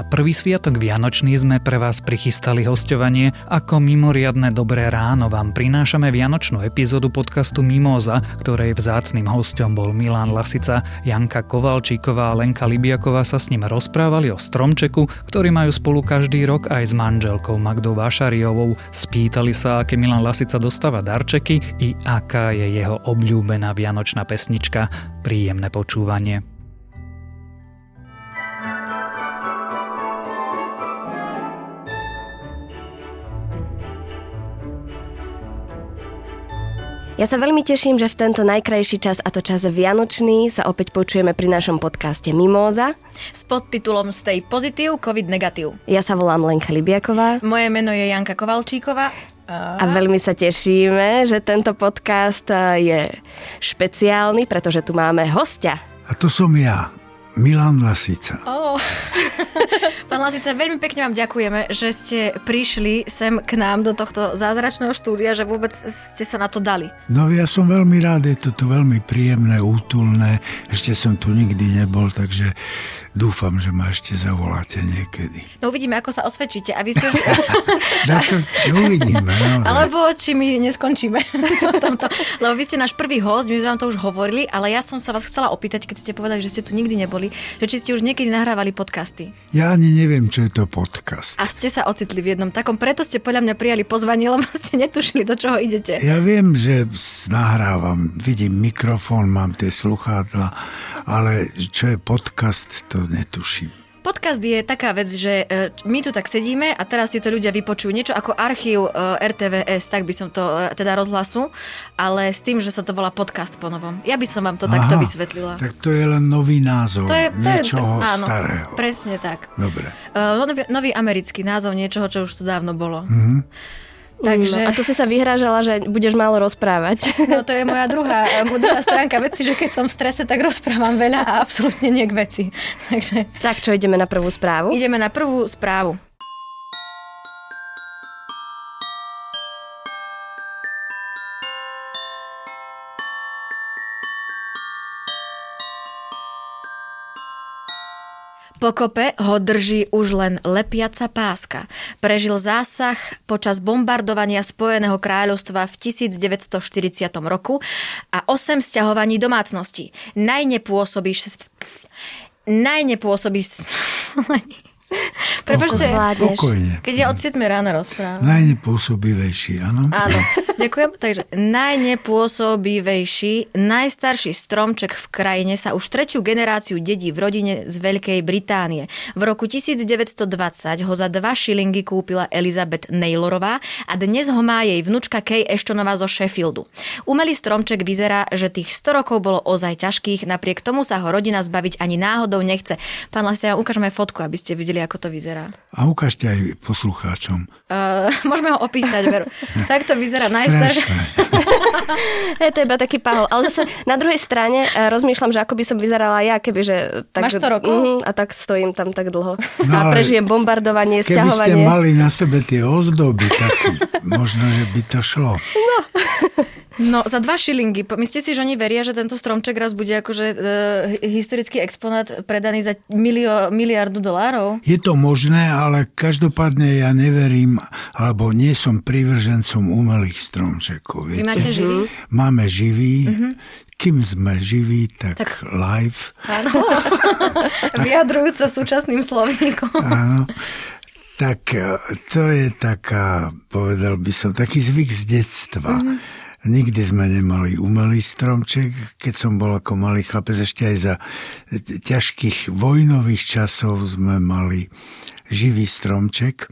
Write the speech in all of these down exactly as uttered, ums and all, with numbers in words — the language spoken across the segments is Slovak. Na prvý sviatok Vianočný sme pre vás prichystali hosťovanie, ako mimoriadne dobré ráno vám prinášame vianočnú epizódu podcastu Mimoza, ktorej vzácnym hosťom bol Milan Lasica. Janka Kovalčíková a Lenka Libiaková sa s ním rozprávali o stromčeku, ktorý majú spolu každý rok aj s manželkou Magdou Vašariovou. Spýtali sa, aké Milan Lasica dostáva darčeky i aká je jeho obľúbená vianočná pesnička. Príjemné počúvanie. Ja sa veľmi teším, že v tento najkrajší čas, a to čas vianočný, sa opäť počujeme pri našom podcaste Mimoza s podtitulom Stay Positive, COVID Negative. Ja sa volám Lenka Libiaková. Moje meno je Janka Kovalčíková. A veľmi sa tešíme, že tento podcast je špeciálny, pretože tu máme hostia. A to som ja, Milan Lasica. Oh. Pán Lasica, veľmi pekne vám ďakujeme, že ste prišli sem k nám do tohto zázračného štúdia, že vôbec ste sa na to dali. No ja som veľmi rád, je to tu veľmi príjemné, útulné, ešte som tu nikdy nebol, takže dúfam, že ma ešte zavoláte niekedy. No uvidíme, ako sa osvedčíte, aby ste už... no to uvidíme. No, alebo či my neskončíme po tomto. Lebo vy ste náš prvý host, my sme vám to už hovorili, ale ja som sa vás chcela opýtať, keď ste povedali, že ste tu nikdy neboli, že či ste už niekedy nahrávali podcasty. Ja ani neviem, čo je to podcast. A ste sa ocitli v jednom takom, preto ste podľa mňa prijali pozvanie, lebo ste netušili, do čoho idete. Ja viem, že nahrávam, vidím mikrofón, mám tie sluchádla, ale čo je podcast, to netuším. Podcast je taká vec, že my tu tak sedíme a teraz si to ľudia vypočujú. Niečo ako archív er té vé es, tak by som to teda rozhlasu, ale s tým, že sa to volá podcast ponovom. Ja by som vám to Aha, takto vysvetlila. Tak to je len nový názov, to je, to niečoho je, áno, starého. Presne tak. Dobre. Uh, nový, nový americký názov niečoho, čo už tu dávno bolo. Mhm. Takže... No, a to si sa vyhrážala, že budeš málo rozprávať. No to je moja druhá, druhá stránka veci, že keď som v strese, tak rozprávam veľa a absolútne nie k veci. Takže... Tak čo, ideme na prvú správu? Ideme na prvú správu. Pokope ho drží už len lepiaca páska. Prežil zásah počas bombardovania Spojeného kráľovstva v devätnásťstoštyridsať roku a osem sťahovaní domácností. Najnepôsobí... Najnepôsobí... Prepáčte, keď ja od siedmej rána rozprávam. Najnepôsobivejší, áno? Áno, ďakujem. Takže najnepôsobivejší, najstarší stromček v krajine sa už tretiu generáciu dedí v rodine z Veľkej Británie. V roku devätnásťstodvadsať ho za dva šilingy kúpila Elizabeth Naylorová a dnes ho má jej vnučka Kay Eštonová zo Sheffieldu. Umelý stromček vyzerá, že tých sto rokov bolo ozaj ťažkých, napriek tomu sa ho rodina zbaviť ani náhodou nechce. Pán Lasia, ukážme aj fotku, aby ste videli, ako to vyzerá. A ukážte aj poslucháčom. Uh, môžeme ho opísať, veru. Tak to vyzerá najstaršie. Je to iba taký pahol. Ale zase na druhej strane rozmýšľam, že ako by som vyzerala ja, kebyže... Tak, máš sto rokov? Uh, a tak stojím tam tak dlho. No, a prežijem bombardovanie, keby sťahovanie. Keby ste mali na sebe tie ozdoby, tak možno, že by to šlo. No... No, za dva šilingy. Myslíte si, že oni veria, že tento stromček raz bude akože e, historický exponát predaný za milio, miliardu dolárov? Je to možné, ale každopádne ja neverím, alebo nie som privržencom umelých stromčekov. Viete? Vy máte živý? Máme živý. Mm-hmm. Kým sme živí, tak, tak... live. Áno. Vyjadrujúca súčasným slovníkom. Áno. Tak to je taká, povedal by som, taký zvyk z detstva. Mm-hmm. Nikdy sme nemali umelý stromček, keď som bol ako malý chlapec, ešte aj za ťažkých vojnových časov sme mali živý stromček,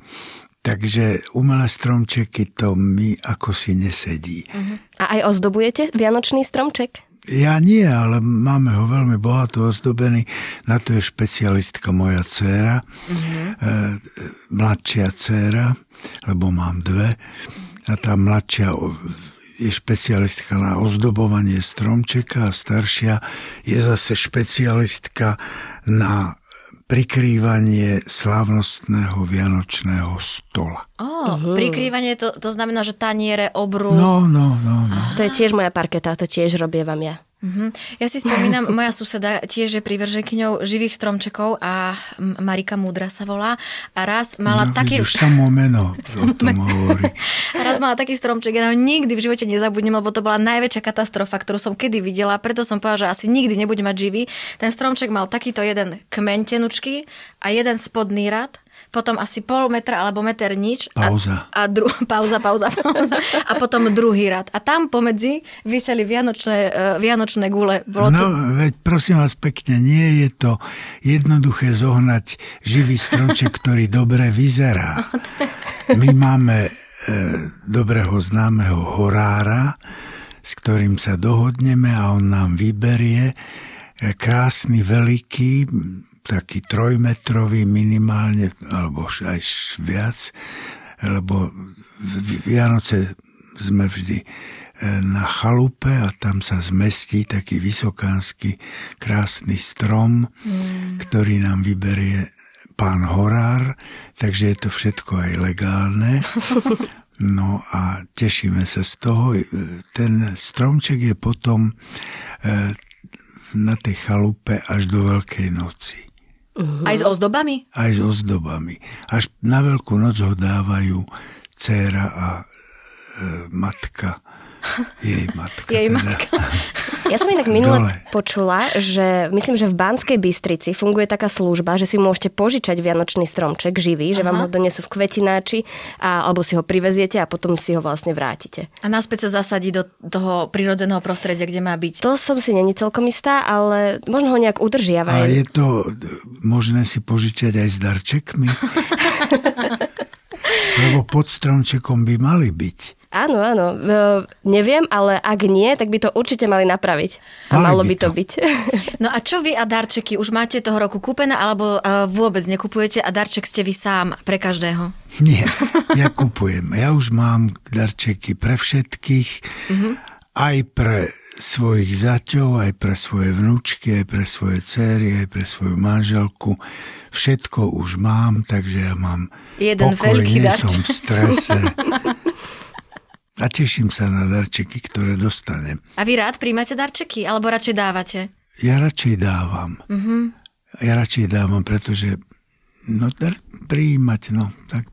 takže umelé stromčeky to mi ako si nesedí. Uh-huh. A aj ozdobujete vianočný stromček? Ja nie, ale máme ho veľmi bohato ozdobený. Na to je špecialistka moja dcéra, uh-huh. e, mladšia dcéra, lebo mám dve. A tá mladšia je špecialistka na ozdobovanie stromčeka a staršia je zase špecialistka na prikrývanie slávnostného vianočného stola. Ó, oh, prikrývanie, to, to znamená, že taniere, obrus. No, no, no. no. To je tiež moja parketa, to tiež robievam ja. Mm-hmm. Ja si spomínam, moja suseda tiež je privrženkyňou živých stromčekov a Marika Múdra sa volá a raz mala no, taký... Už samo meno o tom hovorí. A raz mala taký stromček, ja ho nikdy v živote nezabudnem, lebo to bola najväčšia katastrofa, ktorú som kedy videla, preto som povedala, že asi nikdy nebudem mať živý. Ten stromček mal takýto jeden kmeň tenučký a jeden spodný rad, potom asi pol metra alebo meter nič. Pauza. A, a dru- pauza, pauza, pauza. A potom druhý rad. A tam pomedzi viseli vianočné, vianočné gule. Bolo no, to... veď prosím vás pekne, nie je to jednoduché zohnať živý stromček, ktorý dobre vyzerá. My máme e, dobrého známeho horára, s ktorým sa dohodneme a on nám vyberie krásny, veľký, taký trojmetrový minimálne, alebo aj viac, lebo Vianoce sme vždy na chalupe a tam sa zmestí taký vysokánsky krásny strom, mm. ktorý nám vyberie pán horár, takže je to všetko aj legálne. No a tešíme sa z toho. Ten stromček je potom na tej chalupe až do Veľkej noci. Aj s ozdobami? Aj s ozdobami. Až na Veľkú noc ho dávajú dcéra a e, matka. Jej matka. Jej teda. matka. Ja som inak minule Dole. počula, že myslím, že v Banskej Bystrici funguje taká služba, že si môžete požičať vianočný stromček živý, že Aha. vám ho donesú v kvetináči a, alebo si ho priveziete a potom si ho vlastne vrátite. A naspäť sa zasadí do toho prírodzeného prostredia, kde má byť. To som si není celkom istá, ale možno ho nejak udržiavajú. A je to možné si požičať aj s darčekmi? Lebo pod stromčekom by mali byť. Áno, áno. Neviem, ale ak nie, tak by to určite mali napraviť. A mali malo by to. by to byť. No a čo vy a darčeky? Už máte toho roku kúpené, alebo vôbec nekupujete a darček ste vy sám pre každého? Nie, ja kupujem. Ja už mám darčeky pre všetkých. Mm-hmm. Aj pre svojich zaťov, aj pre svoje vnúčky, aj pre svoje dcery, aj pre svoju manželku. Všetko už mám, takže ja mám jeden pokoj, nie som v strese. A teším sa na darčeky, ktoré dostanem. A vy rád príjmate darčeky? Alebo radšej dávate? Ja radšej dávam. Uh-huh. Ja radšej dávam, pretože no, dar, prijímať, no, tak...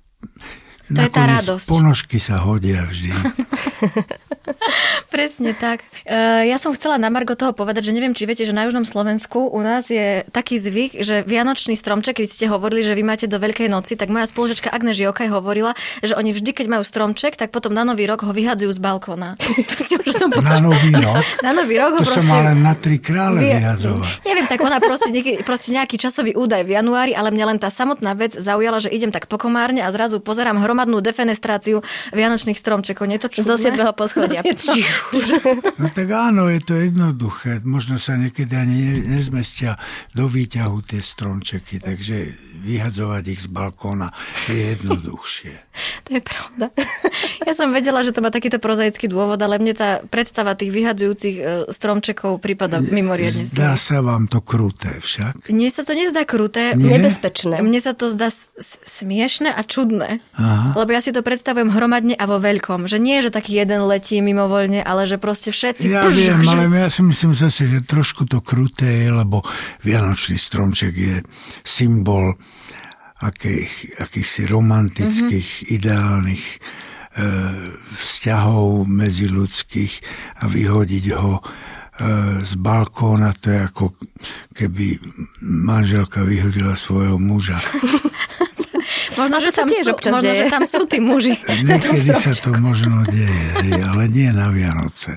To je tá radosť. Ponožky sa hodia vždy. Presne tak. E, ja som chcela na margo toho povedať, že neviem, či viete, že na Južnom Slovensku u nás je taký zvyk, že vianočný stromček, keď ste hovorili, že vy máte do Veľkej noci, tak moja spolužačka Agne Žiokaj hovorila, že oni vždy, keď majú stromček, tak potom na Nový rok ho vyhadzujú z balkóna. To ste už to na Nový rok? Na Nový rok ho to proste... To som ale na tri krále vy... vyhadzovať. Neviem, tak ona proste, nieký, proste nejaký časový údaj v januári, ale mňa len tá samotná vec zaujala, že idem tak po Komárne a zrazu pozerám hromadnú defenestráciu vianočných stromčekov. Nie to čudné? Zo siedmeho poschodia. No tak áno, je to jednoduché. Možno sa niekedy ani nezmestia do výťahu tie stromčeky, takže vyhadzovať ich z balkóna je jednoduchšie. To je pravda. Ja som vedela, že to má takýto prozaický dôvod, ale mne tá predstava tých vyhadzujúcich stromčekov prípada mimoriadne. Zdá sa vám to kruté však? Mne sa to nezdá kruté. Nie? Nebezpečné. Mne sa to zdá s- smiešné a čudné. Aha. Lebo ja si to predstavujem hromadne a vo veľkom. Že nie, že taký jeden letí mimovoľne, ale že proste všetci... Ja pš, viem, že... ale ja si myslím zase, že trošku to kruté je, lebo vianočný stromček je symbol akých, akýchsi romantických, mm-hmm. ideálnych e, vzťahov medziľudských a vyhodiť ho e, z balkóna, to je ako keby manželka vyhodila svojho muža. Možno, že, tam sú, možno že tam sú tí muži. Niekedy sa to možno deje, ale nie na Vianoce.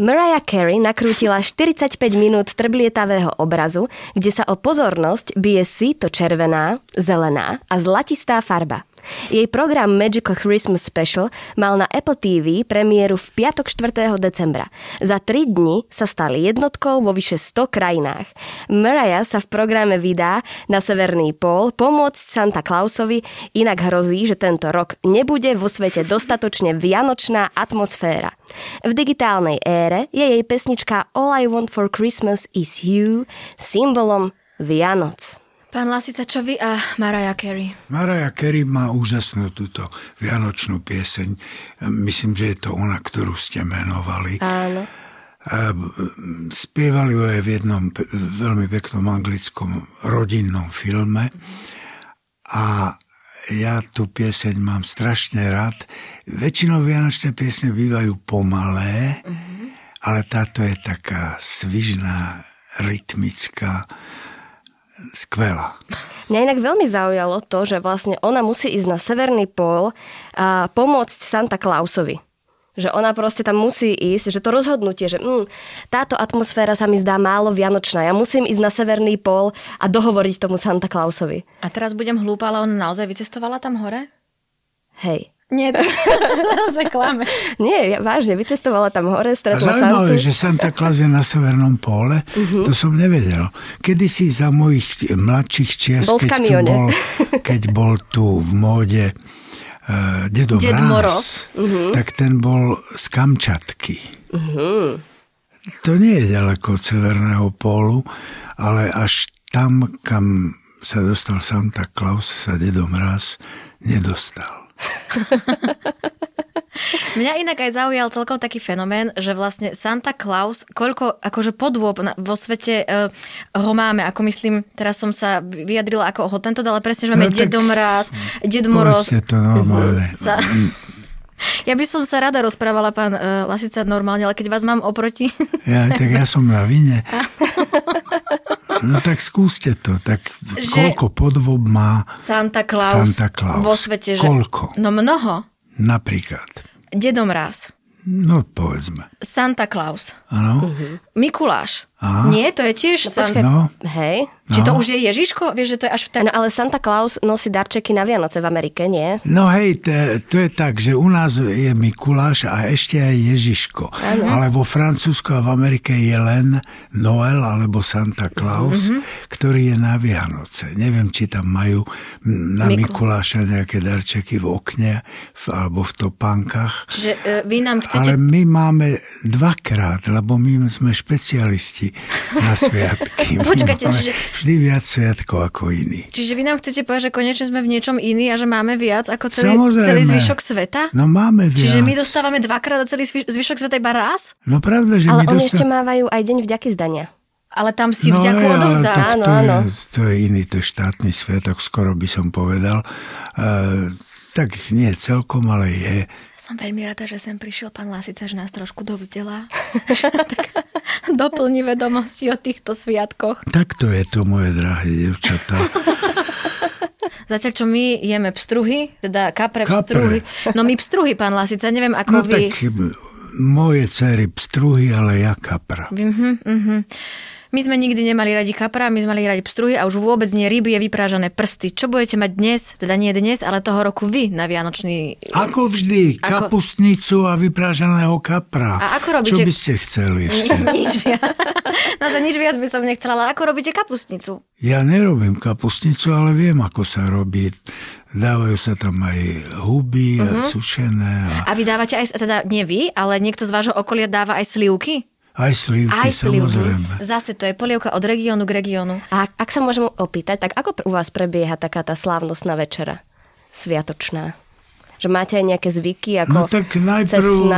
Mariah Carey nakrútila štyridsaťpäť minút trblietavého obrazu, kde sa o pozornosť bije síto červená, zelená a zlatistá farba. Jej program Magical Christmas Special mal na Apple té vé premiéru v piatok štvrtého decembra. Za tri dni sa stali jednotkou vo vyše sto krajinách. Mariah sa v programe vydá na Severný pól pomôcť Santa Clausovi, inak hrozí, že tento rok nebude vo svete dostatočne vianočná atmosféra. V digitálnej ére je jej pesnička All I want for Christmas is you symbolom Vianoc. Pán Lasica, čo vy a Mariah Carey? Mariah Carey má úžasnú túto vianočnú pieseň. Myslím, že je to ona, ktorú ste menovali. Áno. A spievali ho aj v jednom veľmi peknom anglickom rodinnom filme. A ja tú pieseň mám strašne rád. Väčšinou vianočné piesne bývajú pomalé, uh-huh. ale táto je taká svižná, rytmická, skvelá. Mňa inak veľmi zaujalo to, že vlastne ona musí ísť na severný pól a pomôcť Santa Clausovi. Že ona proste tam musí ísť, že to rozhodnutie, že mm, táto atmosféra sa mi zdá málo vianočná, ja musím ísť na severný pól a dohovoriť tomu Santa Clausovi. A teraz budem hlúpa, ale ona naozaj vycestovala tam hore? Hej. Nie, to naozaj klame. Nie, ja, vážne, vycestovala tam hore, stretla Santu. A zaujímavé, že Santa Claus je na severnom pole, uh-huh. to som nevedel. Kedysi za mojich mladších čias, bol keď, tu bol, keď bol tu v móde uh, Dedo Mráz, uh-huh. tak ten bol z Kamčatky. Uh-huh. To nie je ďaleko od severného pólu, ale až tam, kam sa dostal Santa Claus, sa Dedo Mráz nedostal. Mňa inak aj zaujal celkom taký fenomén, že vlastne Santa Claus, koľko akože podôb vo svete e, ho máme, ako myslím, teraz som sa vyjadrila ako ho tento, ale presne, že máme no, Dedo Mráz, Ded Moroz. Povedzte to normálne. Sa... Ja by som sa rada rozprávala, pán e, Lasica, normálne, ale keď vás mám oproti... Ja, tak ja som na vine. No tak skúste to. Tak koľko podôb má Santa Claus, Santa Claus vo svete? Že... Koľko? No mnoho. Napríklad? Dedo Mráz. No povedzme. Santa Claus. Áno. Uh-huh. Mikuláš. Aha. Nie, to je tiež... No, San... no. Hej. Či no. to už je Ježiško? Vieš, že to je až v ten... No ale Santa Claus nosí darčeky na Vianoce v Amerike, nie? No hej, to, to je tak, že u nás je Mikuláš a ešte aj Ježiško. Ano. Ale vo Francúzsku a v Amerike je len Noel alebo Santa Claus, uh-huh. ktorý je na Vianoce. Neviem, či tam majú na Miku... Mikuláša nejaké darčeky v okne v, alebo v topánkach. Čiže uh, vy nám chcete... Ale my máme dvakrát, lebo my sme špecialisti na sviatky. Počkajte, čiže... Vždy viac sviatkov ako iní. Čiže vy nám chcete povedať, že konečne sme v niečom iní a že máme viac ako celý, celý zvyšok sveta? No máme viac. Čiže my dostávame dvakrát a celý zvyšok sveta iba raz? No pravda, že ale my dostávame... Ale oni ešte mávajú aj deň vďaky zdania. Ale tam si no, vďaku ja, odovzdá. Áno, áno. To, to je iný, to je štátny sviatok, skoro by som povedal. Uh, tak nie celkom, ale je... Som veľmi rada, že sem prišiel pán Lasica, že nás trošku dovzdelá. Tak doplní vedomosti o týchto sviatkoch. Tak to je to, moje drahé devčatá. Zatiaľ, čo my jeme pstruhy, teda kapre, kapre pstruhy. No my pstruhy, pán Lasica, neviem, ako no, vy... No tak moje dcery pstruhy, ale ja kapra. Mhm, mhm. My sme nikdy nemali radi kapra, my sme mali radi pstruhy a už vôbec nie ryby, je vyprážané prsty. Čo budete mať dnes, teda nie dnes, ale toho roku vy na vianočný... Ako vždy, ako... kapustnicu a vyprážaného kapra. A ako robíte... Čo by ste chceli ešte? Nič viac. No za nič viac by som nechcela, ale ako robíte kapustnicu? Ja nerobím kapustnicu, ale viem, ako sa robí. Dávajú sa tam aj huby, uh-huh. sušené. A... a vy dávate aj, teda nie vy, ale niekto z vášho okolia dáva aj slivky? Aj slivky, Aj slivky, samozrejme. Zase to je polievka od regiónu k regiónu. A ak sa môžem opýtať, tak ako u vás prebieha taká tá slávnostná večera? Sviatočná. Že máte aj nejaké zvyky, ako no tak najprv,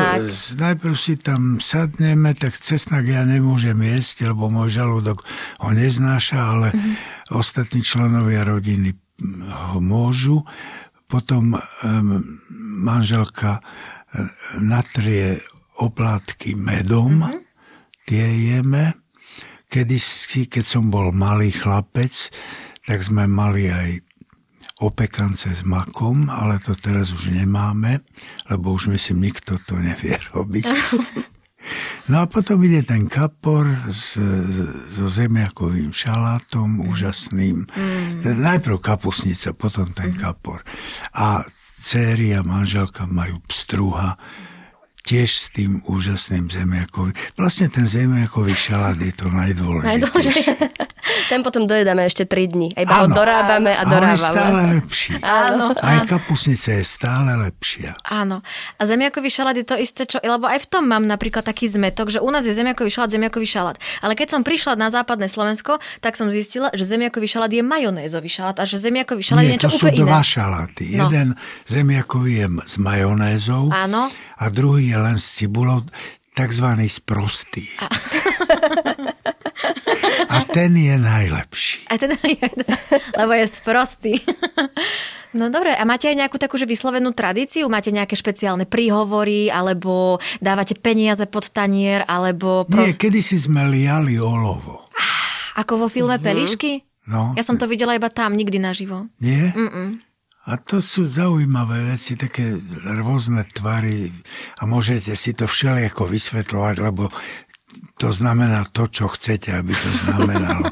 najprv si tam sadneme, tak cesnak ja nemôžem jesť, lebo môj žalúdok ho neznáša, ale mm-hmm. ostatní členovia rodiny ho môžu. Potom um, manželka natrie oplátky medom, mm-hmm. tie jeme. Kedysi, keď som bol malý chlapec, tak sme mali aj opekance s makom, ale to teraz už nemáme, lebo už myslím, nikto to nevie robiť. No a potom ide ten kapor s, so zemiakovým šalátom, úžasným. Mm. Teda najprv kapusnica, potom ten kapor. A dcery a manželka majú pstruha. tiež s tým úžasným zemiakovým. Vlastne ten zemiakový šalát je to najdôležitejšie. Ten potom dojedáme ešte tri dni. Iba ho dorábame a dorávame. A on je stále lepší. Áno. Aj kapusnica je stále lepšia. Áno. A zemiakový šalát je to isté, čo... Lebo aj v tom mám napríklad taký zmetok, že u nás je zemiakový šalát, zemiakový šalát. Ale keď som prišla na západné Slovensko, tak som zistila, že zemiakový šalát je majonézový šalát a že zemiakový šalát je niečo úplne iné. Nie, to sú dva šaláty. No. Jeden zemiakový je s majonézou. Áno. A druhý je len s cibulou, takzvaný sprostý. A... a ten je najlepší. A ten je, lebo je sprostý. No dobre, a máte aj nejakú takú, že vyslovenú tradíciu? Máte nejaké špeciálne príhovory, alebo dávate peniaze pod tanier, alebo... Prost... Nie, kedysi sme liali olovo. Ako vo filme mm-hmm. Pelíšky? No. Ja som to videla iba tam, nikdy naživo. Nie? Mm-mm. A to sú zaujímavé veci, také rôzne tvary a môžete si to všelijako vysvetľovať, lebo to znamená to, čo chcete, aby to znamenalo.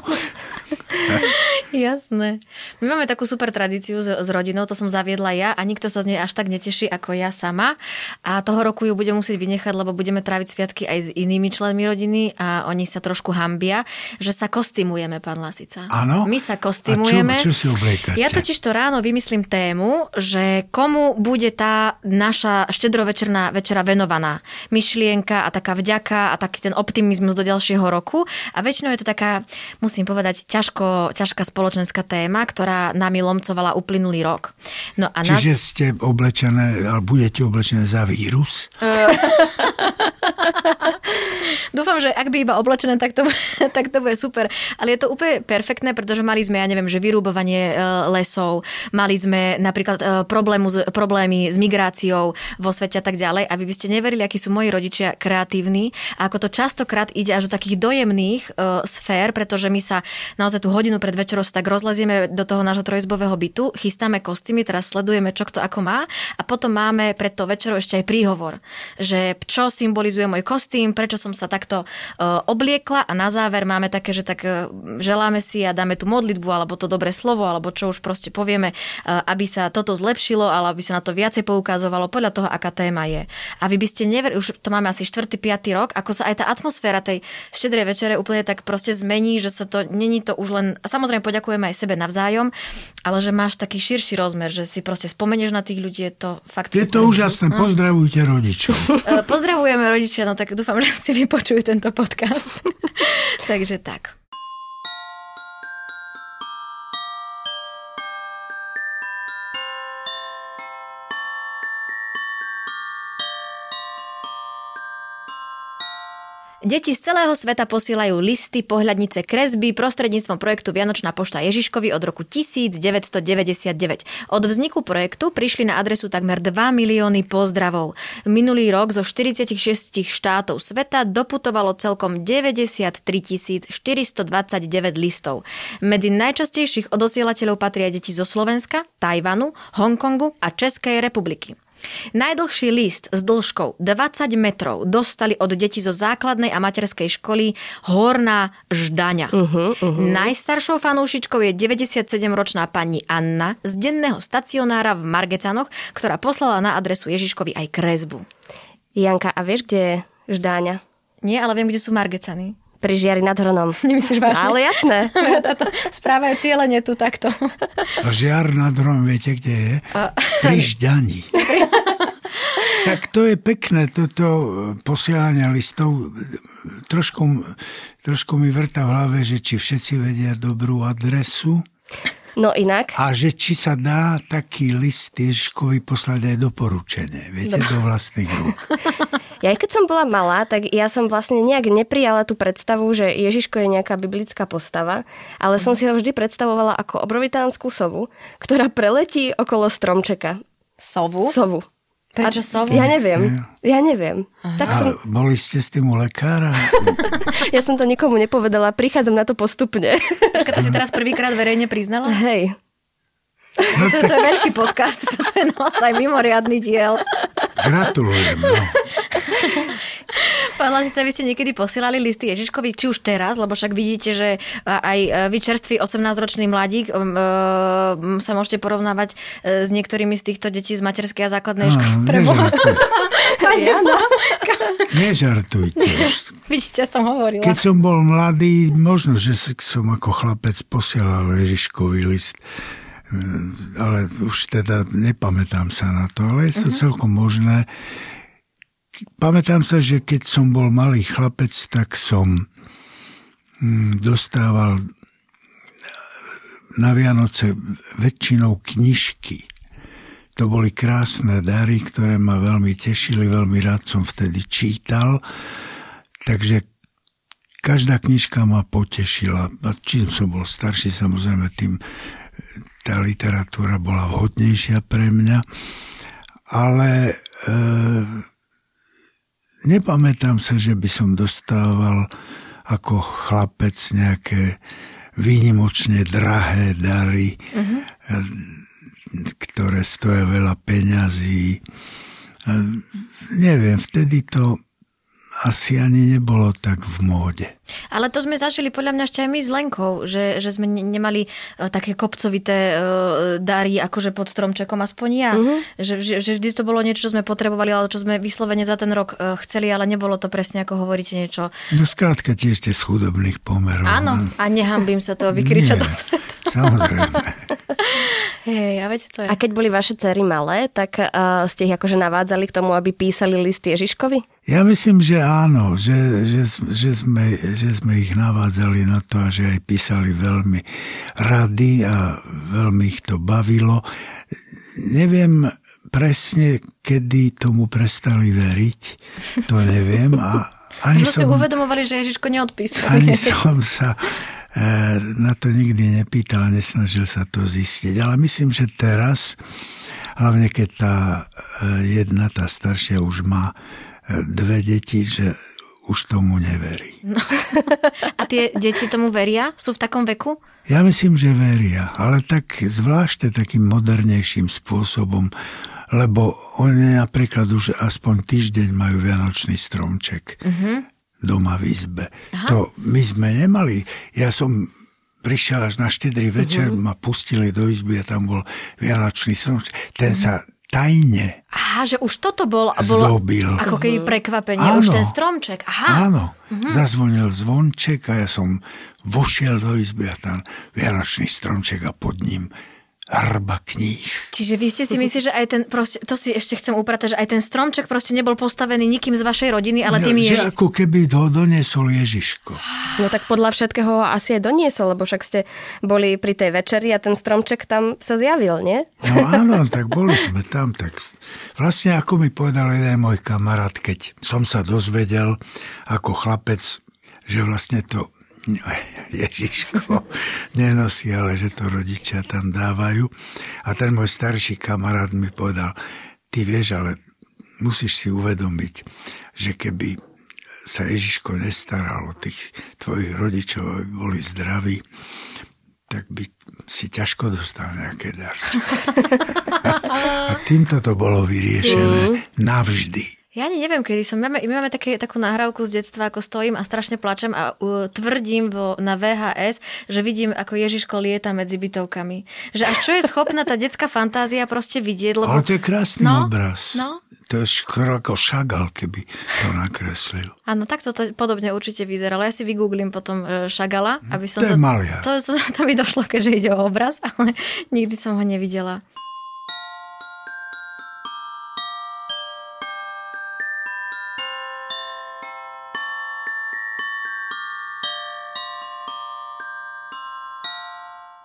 Jasné. My máme takú super tradíciu s, s rodinou, to som zaviedla ja a nikto sa z nej až tak neteší ako ja sama. A toho roku ju budem musieť vynechať, lebo budeme tráviť sviatky aj s inými členmi rodiny a oni sa trošku hanbia, že sa kostýmujeme, pán Lasica. Áno? My sa kostýmujeme. A čo, čo si obliekate? Ja totiž to ráno vymyslím tému, že komu bude tá naša štedrovečerná večera venovaná. Myšlienka a taká vďaka a taký ten optimizmus do ďalšieho roku. A väčšinou je to taká, musím povedať, ťažko, ťažká spoločnosť spoločenská téma, ktorá nami lomcovala uplynulý rok. No a nás... Čiže ste oblečené, ale budete oblečené za vírus? Dúfam, že ak by iba oblečené, tak to, tak to bude super. Ale je to úplne perfektné, pretože mali sme, ja neviem, že vyrúbovanie lesov, mali sme napríklad problému, problémy s migráciou vo svete a tak ďalej. A vy by ste neverili, akí sú moji rodičia kreatívni a ako to častokrát ide až do takých dojemných uh, sfér, pretože my sa naozaj tú hodinu pred večerom tak rozlezieme do toho nášho trojizbového bytu, chystáme kostýmy, teraz sledujeme, čo kto ako má a potom máme pred to večerou ešte aj príhovor, že čo symbolizuje môj kostým, prečo som sa takto uh, obliekla a na záver máme také, že tak uh, želáme si a dáme tú modlitbu alebo to dobré slovo, alebo čo už proste povieme, uh, aby sa toto zlepšilo, alebo aby sa na to viacej poukazovalo podľa toho, aká téma je. A vy by ste neverili, už to máme asi štvrtý piaty rok, ako sa aj tá atmosféra tej štedrej večere úplne tak proste zmení, že sa to není to už len samozrejme poďakujeme aj sebe navzájom, ale že máš taký širší rozmer, že si proste spomenieš na tých ľudí, je to fakt... Je to úžasné, hm? Pozdravujte rodičov. Pozdravujeme rodičia, no tak dúfam, že si vypočujú tento podcast. Takže tak. Deti z celého sveta posielajú listy, pohľadnice, kresby prostredníctvom projektu Vianočná pošta Ježiškovi od roku devätnásťstodeväťdesiatdeväť. Od vzniku projektu prišli na adresu takmer dva milióny pozdravov. Minulý rok zo štyridsaťšesť štátov sveta doputovalo celkom deväťdesiattri tisíc štyridstodvadsaťdeväť listov. Medzi najčastejších odosielateľov patria deti zo Slovenska, Tajvanu, Hongkongu a Českej republiky. Najdlhší list s dĺžkou dvadsať metrov dostali od detí zo základnej a materskej školy Horná Ždáňa. Uh-huh, uh-huh. Najstaršou fanúšičkou je deväťdesiatsedemročná pani Anna z denného stacionára v Margecanoch, ktorá poslala na adresu Ježiškovi aj kresbu. Janka, a vieš, kde je Ždáňa? Nie, ale viem, kde sú Margecany. Pri Žiari nad Hronom. Nemyslíš vážne? Ale jasné. Táto správa je cieľenie tu takto. A Žiar nad Hronom, viete, kde je? A... Pri Ždáni. Tak to je pekné, toto posielanie listov. Trošku, trošku mi vrta v hlave, že či všetci vedia dobrú adresu. No inak. A že či sa dá taký list Ježiškovi poslať aj doporučenie, viete, no. Do vlastných rúk. Ja keď som bola malá, tak ja som vlastne nejak neprijala tú predstavu, že Ježiško je nejaká biblická postava, ale som si ho vždy predstavovala ako obrovitánsku sovu, ktorá preletí okolo stromčeka. Sovu? Sovu. Prečo sovu? Ja neviem, ja neviem. Tak som... A boli ste s tým u lekára? Ja som to nikomu nepovedala, prichádzam na to postupne. Počka, to si teraz prvýkrát verejne priznala? Hej. No to, to je veľký podcast, toto je naozaj mimoriadny diel. Gratulujem. No. Pán Lasica, vy ste niekedy posielali listy Ježiškovi, či už teraz, lebo však vidíte, že aj vy čerstvý osemnásťročný mladík e, sa môžete porovnávať s niektorými z týchto detí z materskej a základnej školy. No, Áno. Nežartujte. Vidíte, ja som hovorila. Keď som bol mladý, možno, že som ako chlapec posielal Ježiškový list, ale už teda nepamätám sa na to, ale je to uh-huh. celkom možné. Pamätám sa, že keď som bol malý chlapec, tak som dostával na Vianoce väčšinou knižky. To boli krásne dary, ktoré ma veľmi tešili, veľmi rád som vtedy čítal, takže každá knižka ma potešila. A čím som bol starší, samozrejme, tým tá literatúra bola vhodnejšia pre mňa, ale e, nepamätám sa, že by som dostával ako chlapec nejaké výnimočne drahé dary, mm-hmm. ktoré stoja veľa peňazí. Neviem, vtedy to asi ani nebolo tak v móde. Ale to sme zažili podľa mňa ešte aj my s Lenkou, že, že sme nemali také kopcovité dary akože pod stromčekom, aspoň ja. Uh-huh. Že, že vždy to bolo niečo, čo sme potrebovali, ale čo sme vyslovene za ten rok chceli, ale nebolo to presne, ako hovoríte, niečo. No skrátka, tiež ste z chudobných pomerov. Áno, a nehambím sa to vykričať do sveta. Samozrejme. Hej, ja viete, to je. A keď boli vaše dcery malé, tak uh, ste ich akože navádzali k tomu, aby písali listy Ježiškovi? Ja myslím, že áno, že, že, že, sme, že sme ich navádzali na to a že aj písali veľmi rady a veľmi ich to bavilo. Neviem presne, kedy tomu prestali veriť, to neviem. A ani som si uvedomovali, že Ježiško neodpísuje. Ani som sa na to nikdy nepýtal a nesnažil sa to zistiť. Ale myslím, že teraz, hlavne keď tá jedna, tá staršia už má dve deti, že už tomu neverí. No. A tie deti tomu veria? Sú v takom veku? Ja myslím, že veria, ale tak zvláštne takým modernejším spôsobom, lebo oni napríklad už aspoň týždeň majú vianočný stromček. Mhm. Doma v izbe. Aha. To my sme nemali. Ja som prišiel až na štedrý večer, uh-huh. ma pustili do izby a tam bol vianočný stromček. Ten uh-huh. sa tajne Aha, že už toto bol, bolo zdobil. Ako keby prekvapenie. Áno. Už ten stromček. Aha. Áno. Uh-huh. Zazvonil zvonček a ja som vošiel do izby a tam vianočný stromček a pod ním arba kníh. Čiže vy ste si myslíte, že aj ten, proste, to si ešte chcem upratať, že aj ten stromček proste nebol postavený nikým z vašej rodiny, ale tým je... Že ako keby ho doniesol Ježiško. No tak podľa všetkého ho asi aj doniesol, lebo však ste boli pri tej večeri a ten stromček tam sa zjavil, nie? No áno, tak boli sme tam, tak... Vlastne ako mi povedal jeden môj kamarát, keď som sa dozvedel ako chlapec, že vlastne to... Ježiško nenosí, ale že to rodičia tam dávajú. A ten môj starší kamarát mi povedal, ty vieš, ale musíš si uvedomiť, že keby sa Ježiško nestaral o tých tvojich rodičov, aby boli zdraví, tak by si ťažko dostal nejaké darček. A týmto to bolo vyriešené navždy. Ja ani neviem, kedy som. My máme, my máme také, takú nahrávku z detstva, ako stojím a strašne plačem a uh, tvrdím vo, na vé há es, že vidím, ako Ježiško lieta medzi bytovkami. Že až čo je schopná tá detská fantázia proste vidieť. Lebo... Ale to je krásny no, obraz. No. To je skoro ako Chagall, keby to nakreslil. Áno, tak to podobne určite vyzeralo. Ja si vygooglím potom Chagalla. Aby som to je sa... maliar. To, to mi došlo, keďže ide o obraz, ale nikdy som ho nevidela.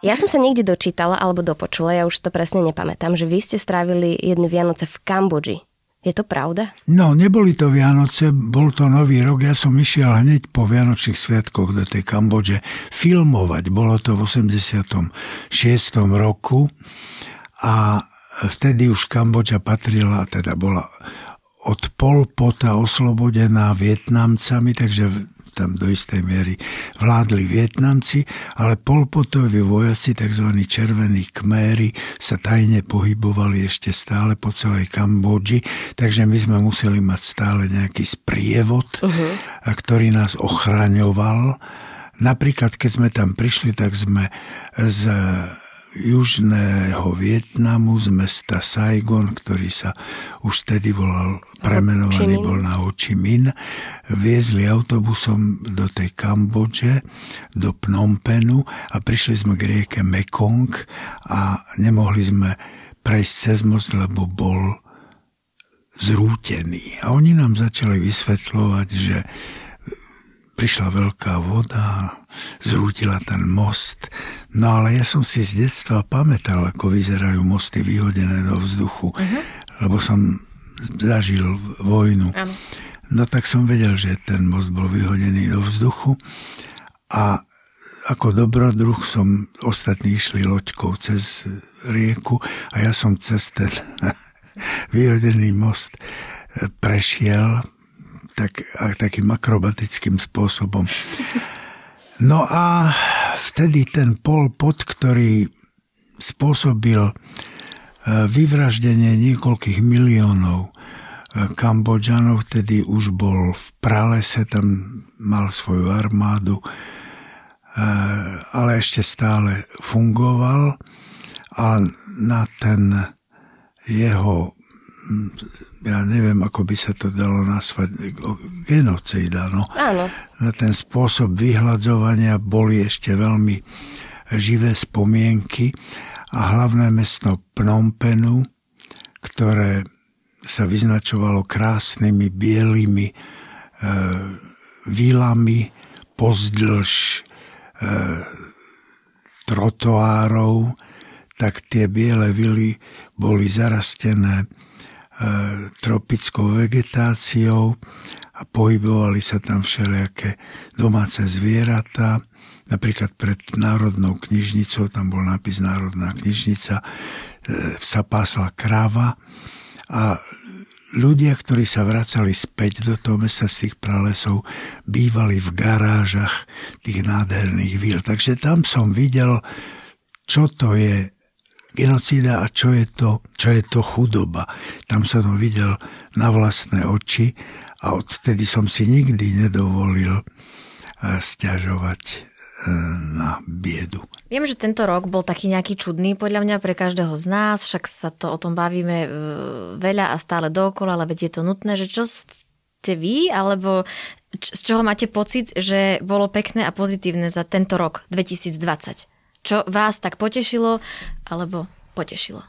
Ja som sa niekde dočítala alebo dopočula, ja už to presne nepamätám, že vy ste strávili jedny Vianoce v Kambodži. Je to pravda? No, neboli to Vianoce, bol to Nový rok. Ja som išiel hneď po Vianočných sviatkoch do tej Kambodže filmovať. Bolo to v osemdesiatom šiestom roku a vtedy už Kambodža patrila, teda bola od Pol Pota oslobodená Vietnamcami, takže tam do istej miery vládli Vietnamci, ale polpotoví vojaci, tzv. Červení Kméri, sa tajne pohybovali ešte stále po celej Kambodži, takže my sme museli mať stále nejaký sprievod, uh-huh. ktorý nás ochraňoval. Napríklad, keď sme tam prišli, tak sme z južného Vietnamu z mesta Saigon, ktorý sa už vtedy volal, premenovaný bol na Ho Chi Minh, viezli autobusom do tej Kambodže, do Phnom Penhu a prišli sme k rieke Mekong a nemohli sme prejsť cez most, lebo bol zrútený. A oni nám začali vysvetľovať, že prišla veľká voda, zrútila ten most. No ale ja som si z detstva pamätal, ako vyzerajú mosty vyhodené do vzduchu, uh-huh. lebo som zažil vojnu. Ano. No tak som vedel, že ten most bol vyhodený do vzduchu a ako dobrodruh som, ostatní išli loďkou cez rieku a ja som cez ten vyhodený most prešiel Tak, a takým akrobatickým spôsobom. No a vtedy ten Pol Pot, ktorý spôsobil vyvraždenie niekoľkých miliónov Kambodžanov, vtedy už bol v pralese, tam mal svoju armádu, ale ešte stále fungoval a na ten jeho, ja neviem, ako by sa to dalo nazvať, genocída, no. Áno. Na ten spôsob vyhľadzovania boli ešte veľmi živé spomienky a hlavné mesto Phnom Penhu, ktoré sa vyznačovalo krásnymi bielými e, vilami pozdĺž e, trotoárov, tak tie biele vily boli zarastené tropickou vegetáciou a pohybovali sa tam všelijaké domáce zvieratá. Napríklad pred Národnou knižnicou, tam bol nápis Národná knižnica, sa pásla kráva a ľudia, ktorí sa vracali späť do toho mesta z tých pralesov, bývali v garážach tých nádherných vil. Takže tam som videl, čo to je genocída a čo je to, čo je to chudoba. Tam som to videl na vlastné oči a odtedy som si nikdy nedovolil sťažovať na biedu. Viem, že tento rok bol taký nejaký čudný podľa mňa pre každého z nás, však sa to o tom bavíme veľa a stále dookola, ale veď je to nutné, že čo ste vy, alebo z čoho máte pocit, že bolo pekné a pozitívne za tento rok dvetisícdvadsať? Čo vás tak potešilo, alebo potešilo?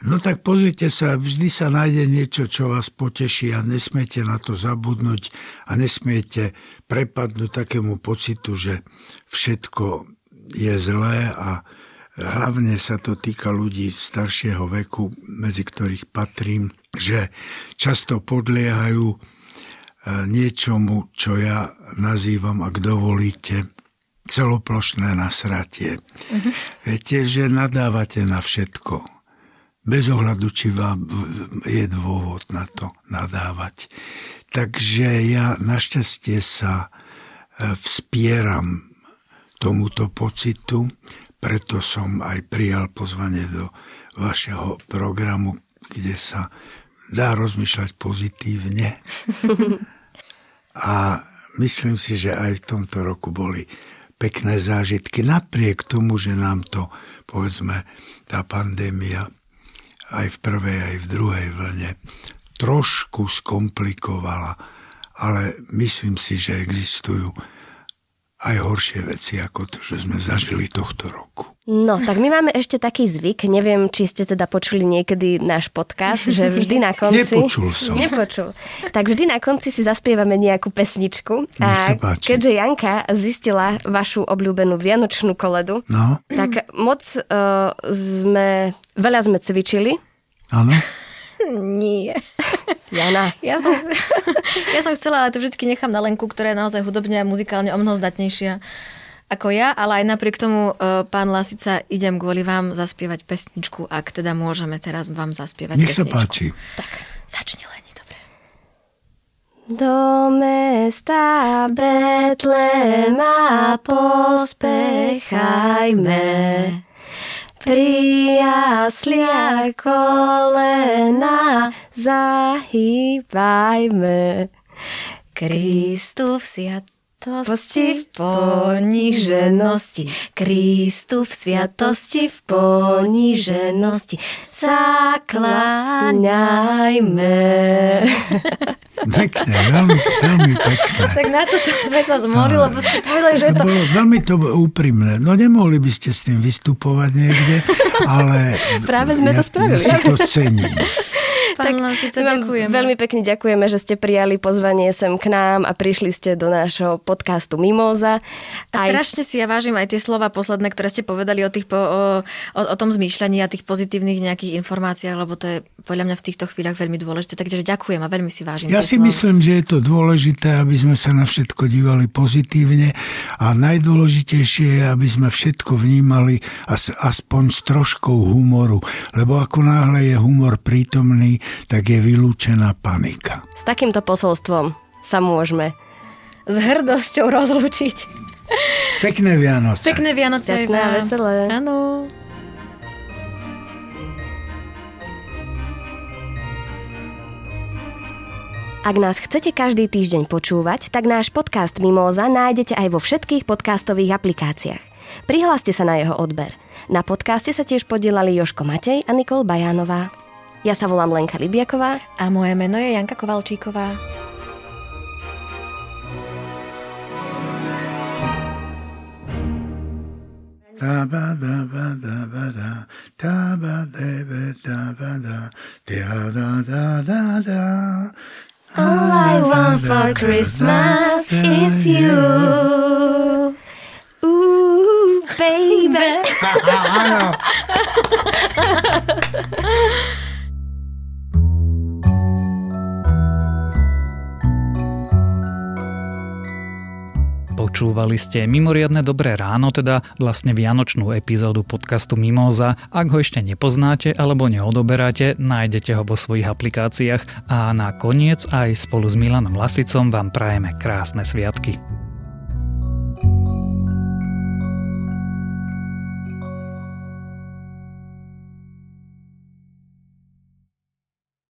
No tak pozrite sa, vždy sa nájde niečo, čo vás poteší a nesmiete na to zabudnúť a nesmiete prepadnúť takému pocitu, že všetko je zlé a hlavne sa to týka ľudí staršieho veku, medzi ktorých patrím, že často podliehajú niečomu, čo ja nazývam, ak dovolíte, celoplošné nasratie. Uh-huh. Viete, že nadávate na všetko. Bez ohľadu, či vám je dôvod na to nadávať. Takže ja našťastie sa vspieram tomuto pocitu, preto som aj prijal pozvanie do vašeho programu, kde sa dá rozmýšľať pozitívne. A myslím si, že aj v tomto roku boli pekné zážitky, napriek tomu, že nám to, povedzme, tá pandémia aj v prvej, aj v druhej vlne trošku skomplikovala, ale myslím si, že existujú aj horšie veci, ako to, že sme zažili tohto roku. No, tak my máme ešte taký zvyk, neviem, či ste teda počuli niekedy náš podcast, že vždy na konci... Nepočul som. Nepočul. Tak vždy na konci si zaspievame nejakú pesničku. A keďže Janka zistila vašu obľúbenú vianočnú koledu, no, tak moc uh, sme... Veľa sme cvičili. Áno. Nie. Jana. Ja som, ja som chcela, ale to vždycky nechám na Lenku, ktorá je naozaj hudobne a muzikálne o mnoho zdatnejšia ako ja, ale aj napriek tomu, pán Lasica, idem kvôli vám zaspievať pesničku, ak teda môžeme teraz vám zaspievať pesničku. Nech sa páči. Tak, začni, Leni, dobre. Do mesta Betlema pospechajme, pri jasliach kolena zahýbajme. Kristov siat Posti v poníženosti, Kristu v sviatosti v poníženosti sa kláňajme. Pekné, veľmi, veľmi pekné. Tak na toto sme sa zmorili, no, lebo ste povedali, že to... Bolo, veľmi to bolo úprimné. No nemohli by ste s tým vystupovať niekde, ale... Práve sme ja, to spravili. Ja si to cením. Tak veľmi pekne ďakujeme, že ste prijali pozvanie sem k nám a prišli ste do nášho podcastu Mimoza. A aj... strašne si ja vážim aj tie slova posledné, ktoré ste povedali o, tých po, o, o, o tom zmýšľaní a tých pozitívnych nejakých informáciách, lebo to je podľa mňa v týchto chvíľach veľmi dôležité. Takže ďakujem a veľmi si vážim. Ja si slova. myslím, že je to dôležité, aby sme sa na všetko dívali pozitívne a najdôležitejšie je, aby sme všetko vnímali aspoň s troškou humoru, lebo ako náhle je humor prítomný, tak je vylúčená panika. S takýmto posolstvom sa môžeme s hrdosťou rozlúčiť. Pekné Vianoce. Pekné Vianoce. Šťastné a veselé. Áno. Ak nás chcete každý týždeň počúvať, tak náš podcast Mimoza nájdete aj vo všetkých podcastových aplikáciách. Prihláste sa na jeho odber. Na podcaste sa tiež podielali Joško Matej a Nikola Bajanová. Ja sa volám Lenka Libiaková a moje meno je Janka Kovalčíková. Ta ba da ba da ba da, ta ba de be da ba da, te ha da da da da. All I want for Christmas is you. Ooh, baby. Počúvali ste mimoriadne dobré ráno, teda vlastne vianočnú epizódu podcastu Mimoza. Ak ho ešte nepoznáte alebo neodoberáte, nájdete ho vo svojich aplikáciách a nakoniec aj spolu s Milanom Lasicom vám prajeme krásne sviatky.